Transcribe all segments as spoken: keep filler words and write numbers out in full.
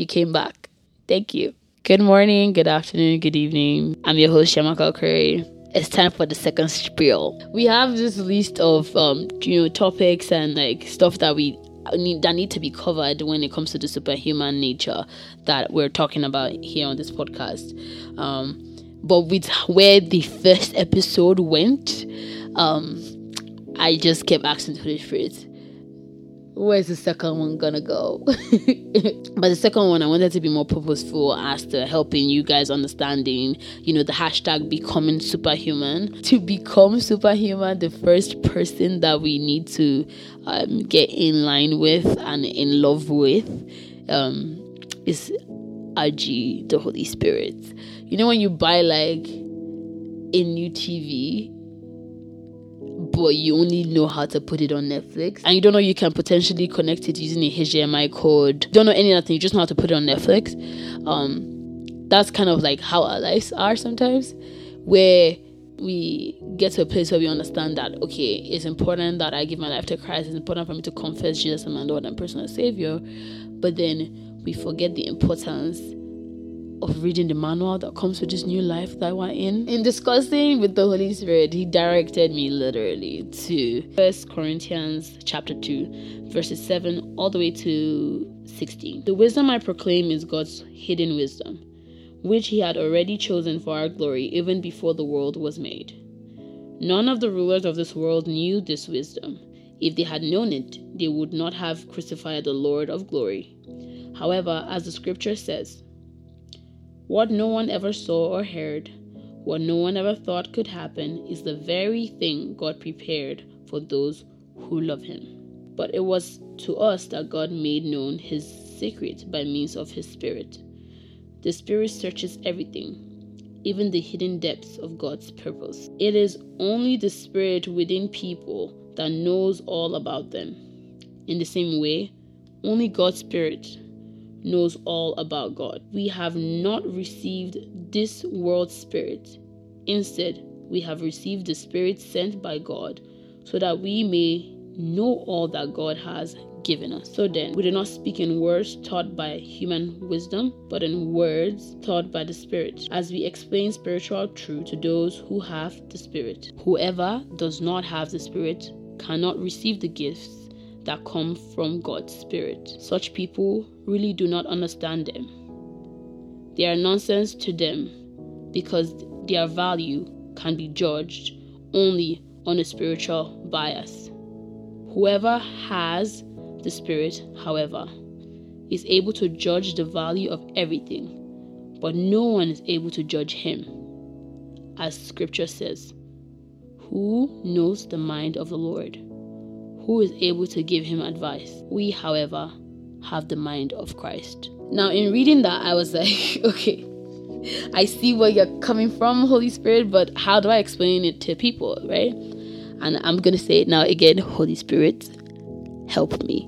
you came back. Thank you. Good morning, good afternoon, good evening. I'm your host, Chiamaka Okere. It's time for the second spiel. We have this list of um, you know, topics and like stuff that we need that need to be covered when it comes to the superhuman nature that we're talking about here on this podcast. Um, but with where the first episode went, um, I just kept asking the Holy Spirit, where's the second one gonna go? But the second one, I wanted to be more purposeful as to helping you guys understanding, you know, the hashtag becoming superhuman. To become superhuman, the first person that we need to um, get in line with and in love with um, is R G, the Holy Spirit. You know, when you buy like a new T V, but you only know how to put it on Netflix, and you don't know you can potentially connect it using a H D M I cord, don't know any other thing, you just know how to put it on Netflix. Um, that's kind of like how our lives are sometimes, where we get to a place where we understand that, okay, it's important that I give my life to Christ, it's important for me to confess Jesus as my Lord and personal Savior, but then we forget the importance of reading the manual that comes with this new life that we're in. In discussing with the Holy Spirit, he directed me literally to First Corinthians chapter two, verses seven all the way to sixteen. The wisdom I proclaim is God's hidden wisdom, which he had already chosen for our glory even before the world was made. None of the rulers of this world knew this wisdom. If they had known it, they would not have crucified the Lord of glory. However, as the scripture says, what no one ever saw or heard, what no one ever thought could happen, is the very thing God prepared for those who love him. But it was to us that God made known his secret by means of his Spirit. The Spirit searches everything, even the hidden depths of God's purpose. It is only the Spirit within people that knows all about them. In the same way, only God's Spirit knows all about God. We have not received this world's spirit. Instead, we have received the Spirit sent by God, so that we may know all that God has given us. So then, we do not speak in words taught by human wisdom, but in words taught by the Spirit, as we explain spiritual truth to those who have the Spirit. Whoever does not have the Spirit cannot receive the gifts that come from God's Spirit. Such people really do not understand them. They are nonsense to them because their value can be judged only on a spiritual bias. Whoever has the Spirit, however, is able to judge the value of everything, but no one is able to judge him. As scripture says, who knows the mind of the Lord? Who is able to give him advice? We, however, have the mind of Christ. Now, in reading that, I was like, okay, I see where you're coming from, Holy Spirit, but how do I explain it to people, right? And I'm going to say it now again, Holy Spirit, help me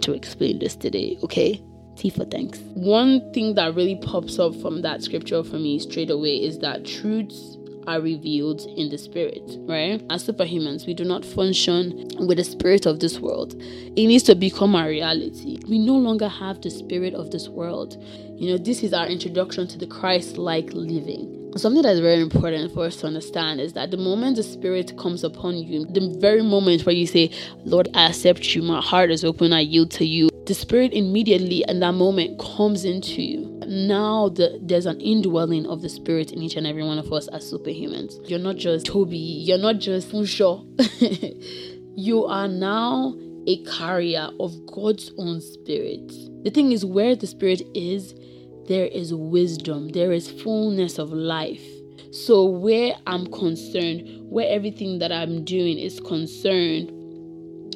to explain this today, okay? Tea for thanks. One thing that really pops up from that scripture for me straight away is that truths are revealed in the Spirit, right? As superhumans, we do not function with the spirit of this world. It needs to become our reality. We no longer have the spirit of this world. You know, this is our introduction to the Christ-like living. Something that's very important for us to understand is that the moment the Spirit comes upon you, the very moment where you say, Lord, I accept you, my heart is open, I yield to you, the Spirit immediately in that moment comes into you. Now the, there's an indwelling of the Spirit in each and every one of us as superhumans. You're not just Toby, you're not just Funsho. You are now a carrier of God's own Spirit. The thing is, where the Spirit is, there is wisdom, there is fullness of life. So where I'm concerned, where everything that I'm doing is concerned,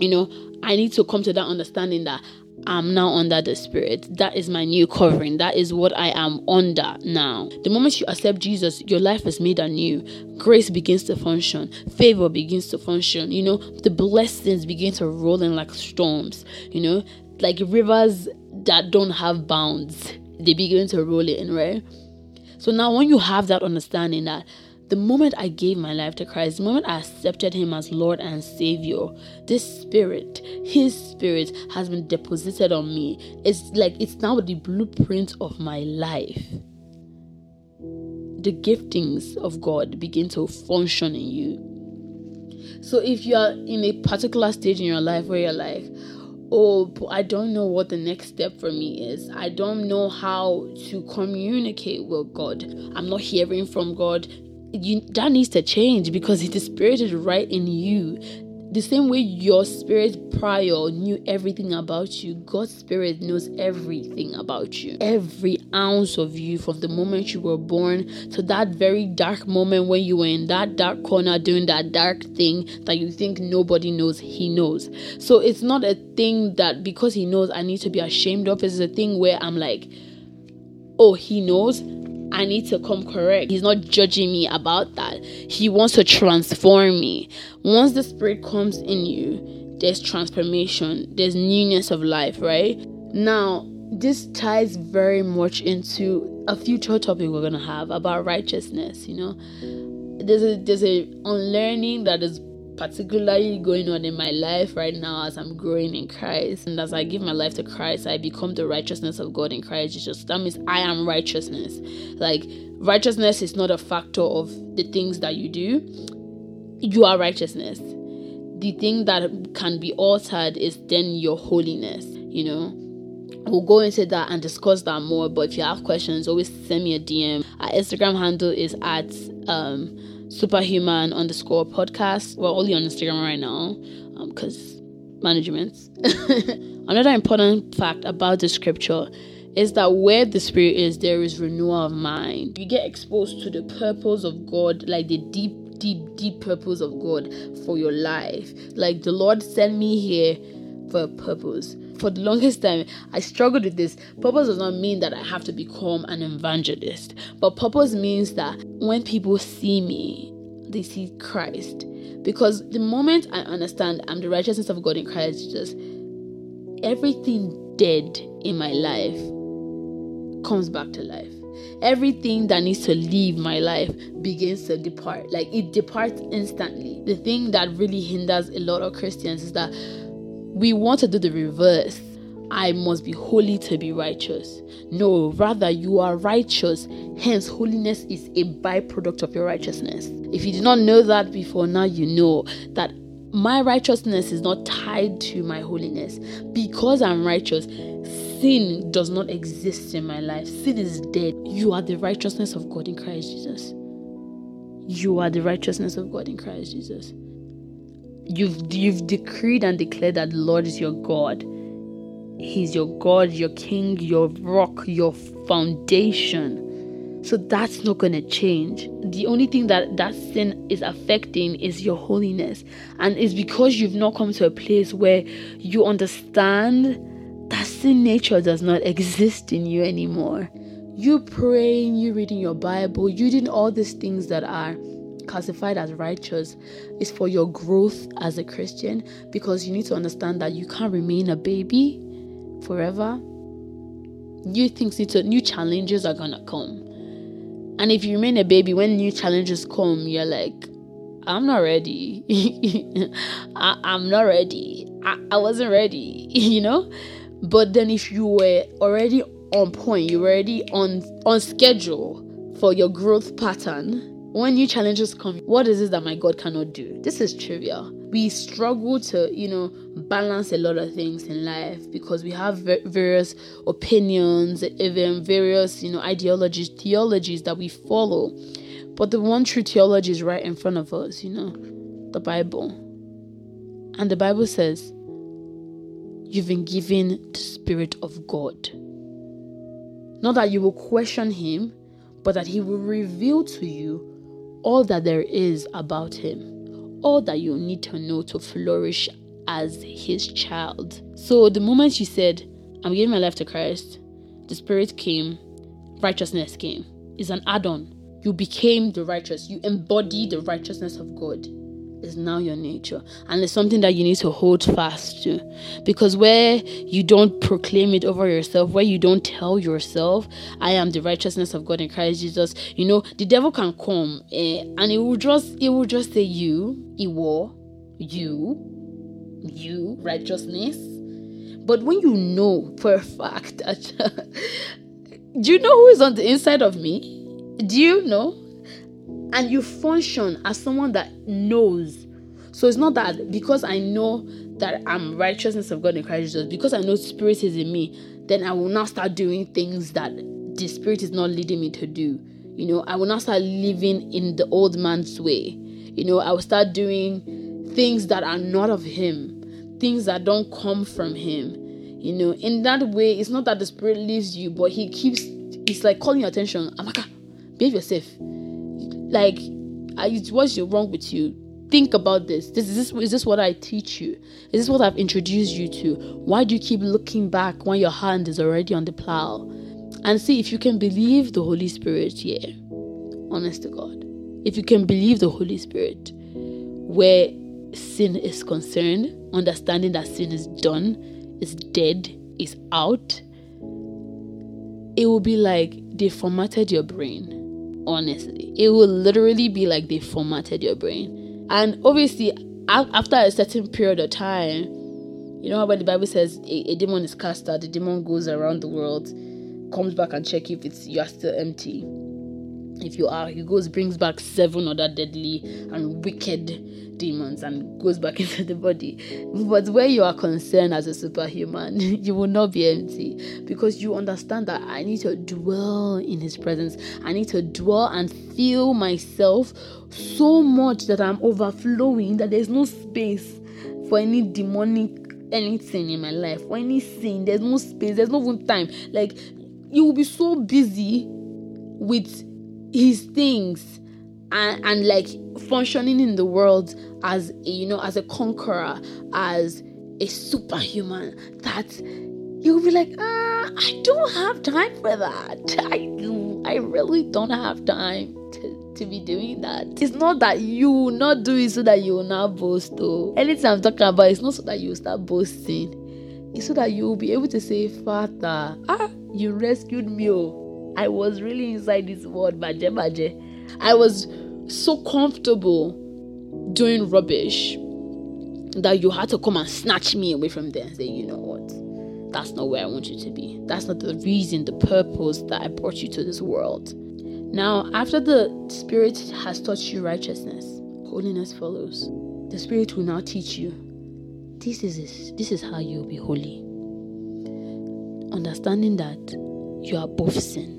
you know, I need to come to that understanding that I'm now under the Spirit. That is my new covering. That is what I am under now. The moment you accept Jesus, your life is made anew. Grace begins to function. Favor begins to function. You know, the blessings begin to roll in like storms. You know, like rivers that don't have bounds. They begin to roll in, right? So now when you have that understanding that The moment I gave my life to Christ, the moment I accepted him as Lord and Savior, this spirit, his spirit has been deposited on me. It's like it's now the blueprint of my life. The giftings of God begin to function in you. So if you are in a particular stage in your life where you're like, oh, I don't know what the next step for me is. I don't know how to communicate with God. I'm not hearing from God. You, that needs to change, because it is spirited right in you. The same way your spirit prior knew everything about you, God's spirit knows everything about you. Every ounce of you, from the moment you were born to that very dark moment when you were in that dark corner doing that dark thing that you think nobody knows, he knows. So it's not a thing that because he knows I need to be ashamed of. It's a thing where I'm like, oh, he knows, I need to come correct. He's not judging me about that. He wants to transform me. Once the spirit comes in you, there's transformation. There's newness of life, right? Now, this ties very much into a future topic we're going to have about righteousness, you know. There's a, there's a unlearning that is particularly going on in my life right now as I'm growing in Christ. And as I give my life to Christ, I become the righteousness of God in Christ Jesus. That means I am righteousness. Like, righteousness is not a factor of the things that you do. You are righteousness. The thing that can be altered is then your holiness, you know. We'll go into that and discuss that more. But if you have questions, always send me a D M. Our Instagram handle is at um Superhuman underscore podcast. We're only on Instagram right now because um, management. Another important fact about the scripture is that where the spirit is, there is renewal of mind. You get exposed to the purpose of God, like the deep, deep, deep purpose of God for your life. Like, the Lord sent me here for a purpose. For the longest time, I struggled with this. Purpose does not mean that I have to become an evangelist, but purpose means that when people see me, they see Christ. Because the moment I understand I'm the righteousness of God in Christ Jesus, everything dead in my life comes back to life. Everything that needs to leave my life begins to depart. Like, it departs instantly. The thing that really hinders a lot of Christians is that we want to do the reverse. I must be holy to be righteous. No, rather, you are righteous. Hence, holiness is a byproduct of your righteousness. If you did not know that before, now you know that my righteousness is not tied to my holiness. Because I'm righteous, sin does not exist in my life. Sin is dead. You are the righteousness of God in Christ Jesus. You are the righteousness of God in Christ Jesus. You've you've decreed and declared that the Lord is your God. He's your God, your King, your rock, your foundation. So that's not going to change. The only thing that that sin is affecting is your holiness. And it's because you've not come to a place where you understand that sin nature does not exist in you anymore. You praying, you reading your Bible, you doing all these things that are classified as righteous is for your growth as a Christian, because you need to understand that you can't remain a baby forever. New things need to, new challenges are gonna come, and if you remain a baby, when new challenges come, you're like, I'm not ready. I, I'm not ready. I, I wasn't ready, you know. But then if you were already on point, you were already on on schedule for your growth pattern. When new challenges come, what is it that my God cannot do? This is trivial. We struggle to, you know, balance a lot of things in life because we have various opinions, even various, you know, ideologies, theologies that we follow. But the one true theology is right in front of us, you know, the Bible. And the Bible says, you've been given the Spirit of God. Not that you will question him, but that he will reveal to you all that there is about him, all that you need to know to flourish as his child. So the moment you said, I'm giving my life to Christ, the Spirit came, righteousness came. It's an add-on. You became the righteous. You embody the righteousness of God. is now your nature, and it's something that you need to hold fast to, because where you don't proclaim it over yourself, where you don't tell yourself, I am the righteousness of God in Christ Jesus, you know, the devil can come eh, and it will just it will just say you Iwo, you you righteousness. But when you know for a fact that do you know who is on the inside of me, do you know? And you function as someone that knows. So it's not that because I know that I'm righteousness of God in Christ Jesus, because I know Spirit is in me, then I will not start doing things that the Spirit is not leading me to do. You know, I will not start living in the old man's way. You know, I will start doing things that are not of Him, things that don't come from Him. You know, in that way, it's not that the Spirit leaves you, but He keeps, it's like calling your attention. Amaka, behave yourself. Like, what's wrong with you? Think about this. This is this is this what I teach you? Is this what I've introduced you to? Why do you keep looking back when your hand is already on the plow? And see if you can believe the Holy Spirit here. Yeah. Honest to God, if you can believe the Holy Spirit, where sin is concerned, understanding that sin is done, is dead, is out, it will be like they formatted your brain. Honestly, it will literally be like they formatted your brain. And obviously, after a certain period of time, you know how when the Bible says a, a demon is cast out, the demon goes around the world, comes back and check if it's you are still empty. If you are, he goes, brings back seven other deadly and wicked demons and goes back into the body. But where you are concerned as a superhuman, you will not be empty, because you understand that I need to dwell in His presence. I need to dwell and fill myself so much that I'm overflowing, that there's no space for any demonic anything in my life, for any sin. There's no space, there's no even time. Like, you will be so busy with His things and, and like functioning in the world as a, you know, as a conqueror, as a superhuman, that you'll be like, ah, I don't have time for that. I I really don't have time to, to be doing that. It's not that you will not do it so that you will not boast though. Anything I'm talking about, it's not so that you will start boasting. It's so that you will be able to say, Father, ah, you rescued me. Oh, I was really inside this world, baje baje. I was so comfortable doing rubbish that you had to come and snatch me away from there and say, you know what? That's not where I want you to be. That's not the reason, the purpose that I brought you to this world. Now, after the Spirit has taught you righteousness, holiness follows. The Spirit will now teach you, this is this is how you'll be holy. Understanding that you are above sin.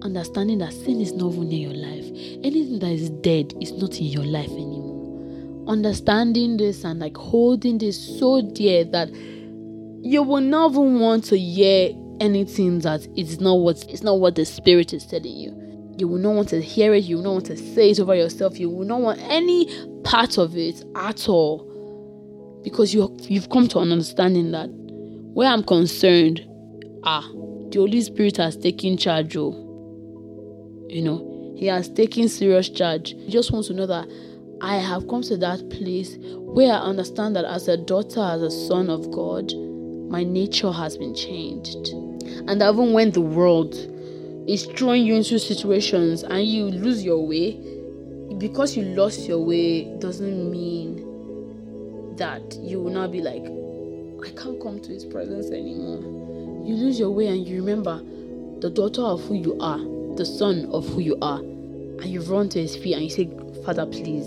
Understanding that sin is not even in your life. Anything that is dead is not in your life anymore. Understanding this and like holding this so dear that you will not even want to hear anything that it's not what it's not what the Spirit is telling you. You will not want to hear it. You will not want to say it over yourself. You will not want any part of it at all, because you you've come to an understanding that where I'm concerned, ah, the Holy Spirit has taken charge. Oh, you know, He has taken serious charge. He just wants to know that I have come to that place where I understand that as a daughter, as a son of God, my nature has been changed. And even when the world is throwing you into situations and you lose your way, because you lost your way doesn't mean that you will not be like, I can't come to His presence anymore. You lose your way and you remember the daughter of who you are, the son of who you are, and you run to His feet and you say, Father, please.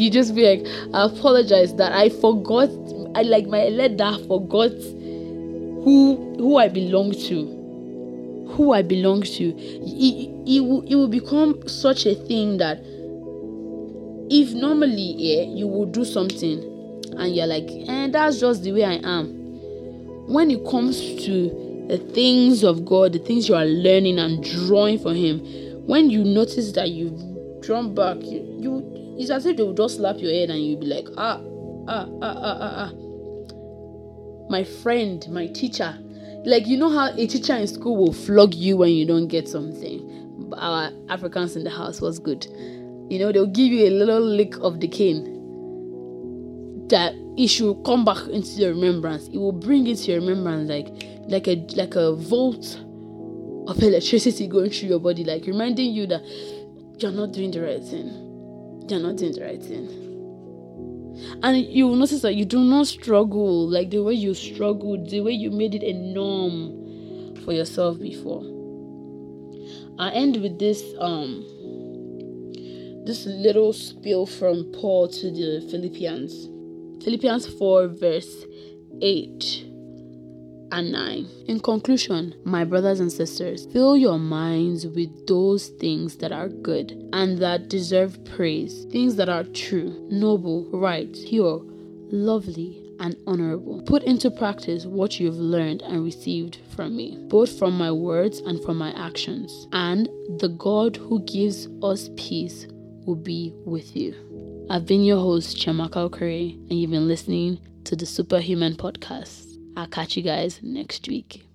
You just be like, I apologize that I forgot, I like my leader forgot who who I belong to, who I belong to. It, it, it, will, it will become such a thing that if normally yeah, you will do something and you're like, eh, that's just the way I am. When it comes to the things of God, the things you are learning and drawing for Him, when you notice that you've drawn back, you, you it's as if they will just slap your head and you'll be like, ah, ah, ah, ah, ah, ah. My friend, my teacher. Like, you know how a teacher in school will flog you when you don't get something? Our Africans in the house was good. You know, they'll give you a little lick of the cane that it should come back into your remembrance. It will bring it to your remembrance like like a like a volt of electricity going through your body, like reminding you that you're not doing the right thing. You're not doing the right thing. And you will notice that you do not struggle like the way you struggled, the way you made it a norm for yourself before. I end with this um this little spiel from Paul to the Philippians. Philippians four verse eight and nine. In conclusion, my brothers and sisters, fill your minds with those things that are good and that deserve praise, things that are true, noble, right, pure, lovely, and honorable. Put into practice what you've learned and received from me, both from my words and from my actions, and the God who gives us peace will be with you. I've been your host, Chiamaka Okere, and you've been listening to the Superhuman Podcast. I'll catch you guys next week.